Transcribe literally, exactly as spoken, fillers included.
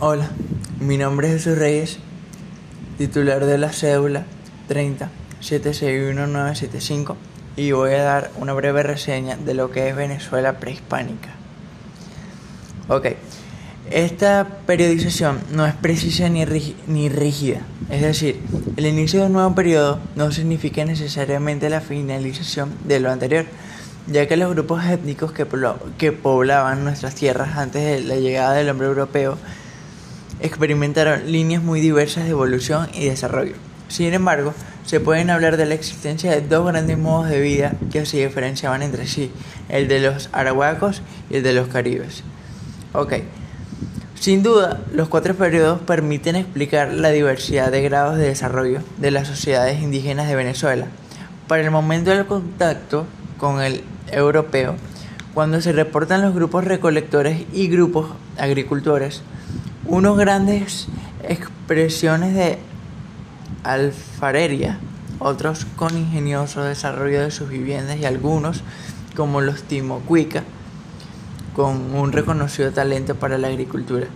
Hola, mi nombre es Jesús Reyes, titular de la cédula treinta, setecientos sesenta y uno, novecientos setenta y cinco, y voy a dar una breve reseña de lo que es Venezuela prehispánica. Ok, esta periodización no es precisa ni, rig- ni rígida, es decir, el inicio de un nuevo periodo no significa necesariamente la finalización de lo anterior, ya que los grupos étnicos que, po- que poblaban nuestras tierras antes de la llegada del hombre europeo experimentaron líneas muy diversas de evolución y desarrollo. Sin embargo, se pueden hablar de la existencia de dos grandes modos de vida que se diferenciaban entre sí, el de los arahuacos y el de los caribes. Ok, sin duda, los cuatro periodos permiten explicar la diversidad de grados de desarrollo de las sociedades indígenas de Venezuela. Para el momento del contacto con el europeo, cuando se reportan los grupos recolectores y grupos agricultores, unos grandes expresiones de alfarería, otros con ingenioso desarrollo de sus viviendas y algunos, como los Timocuica, con un reconocido talento para la agricultura.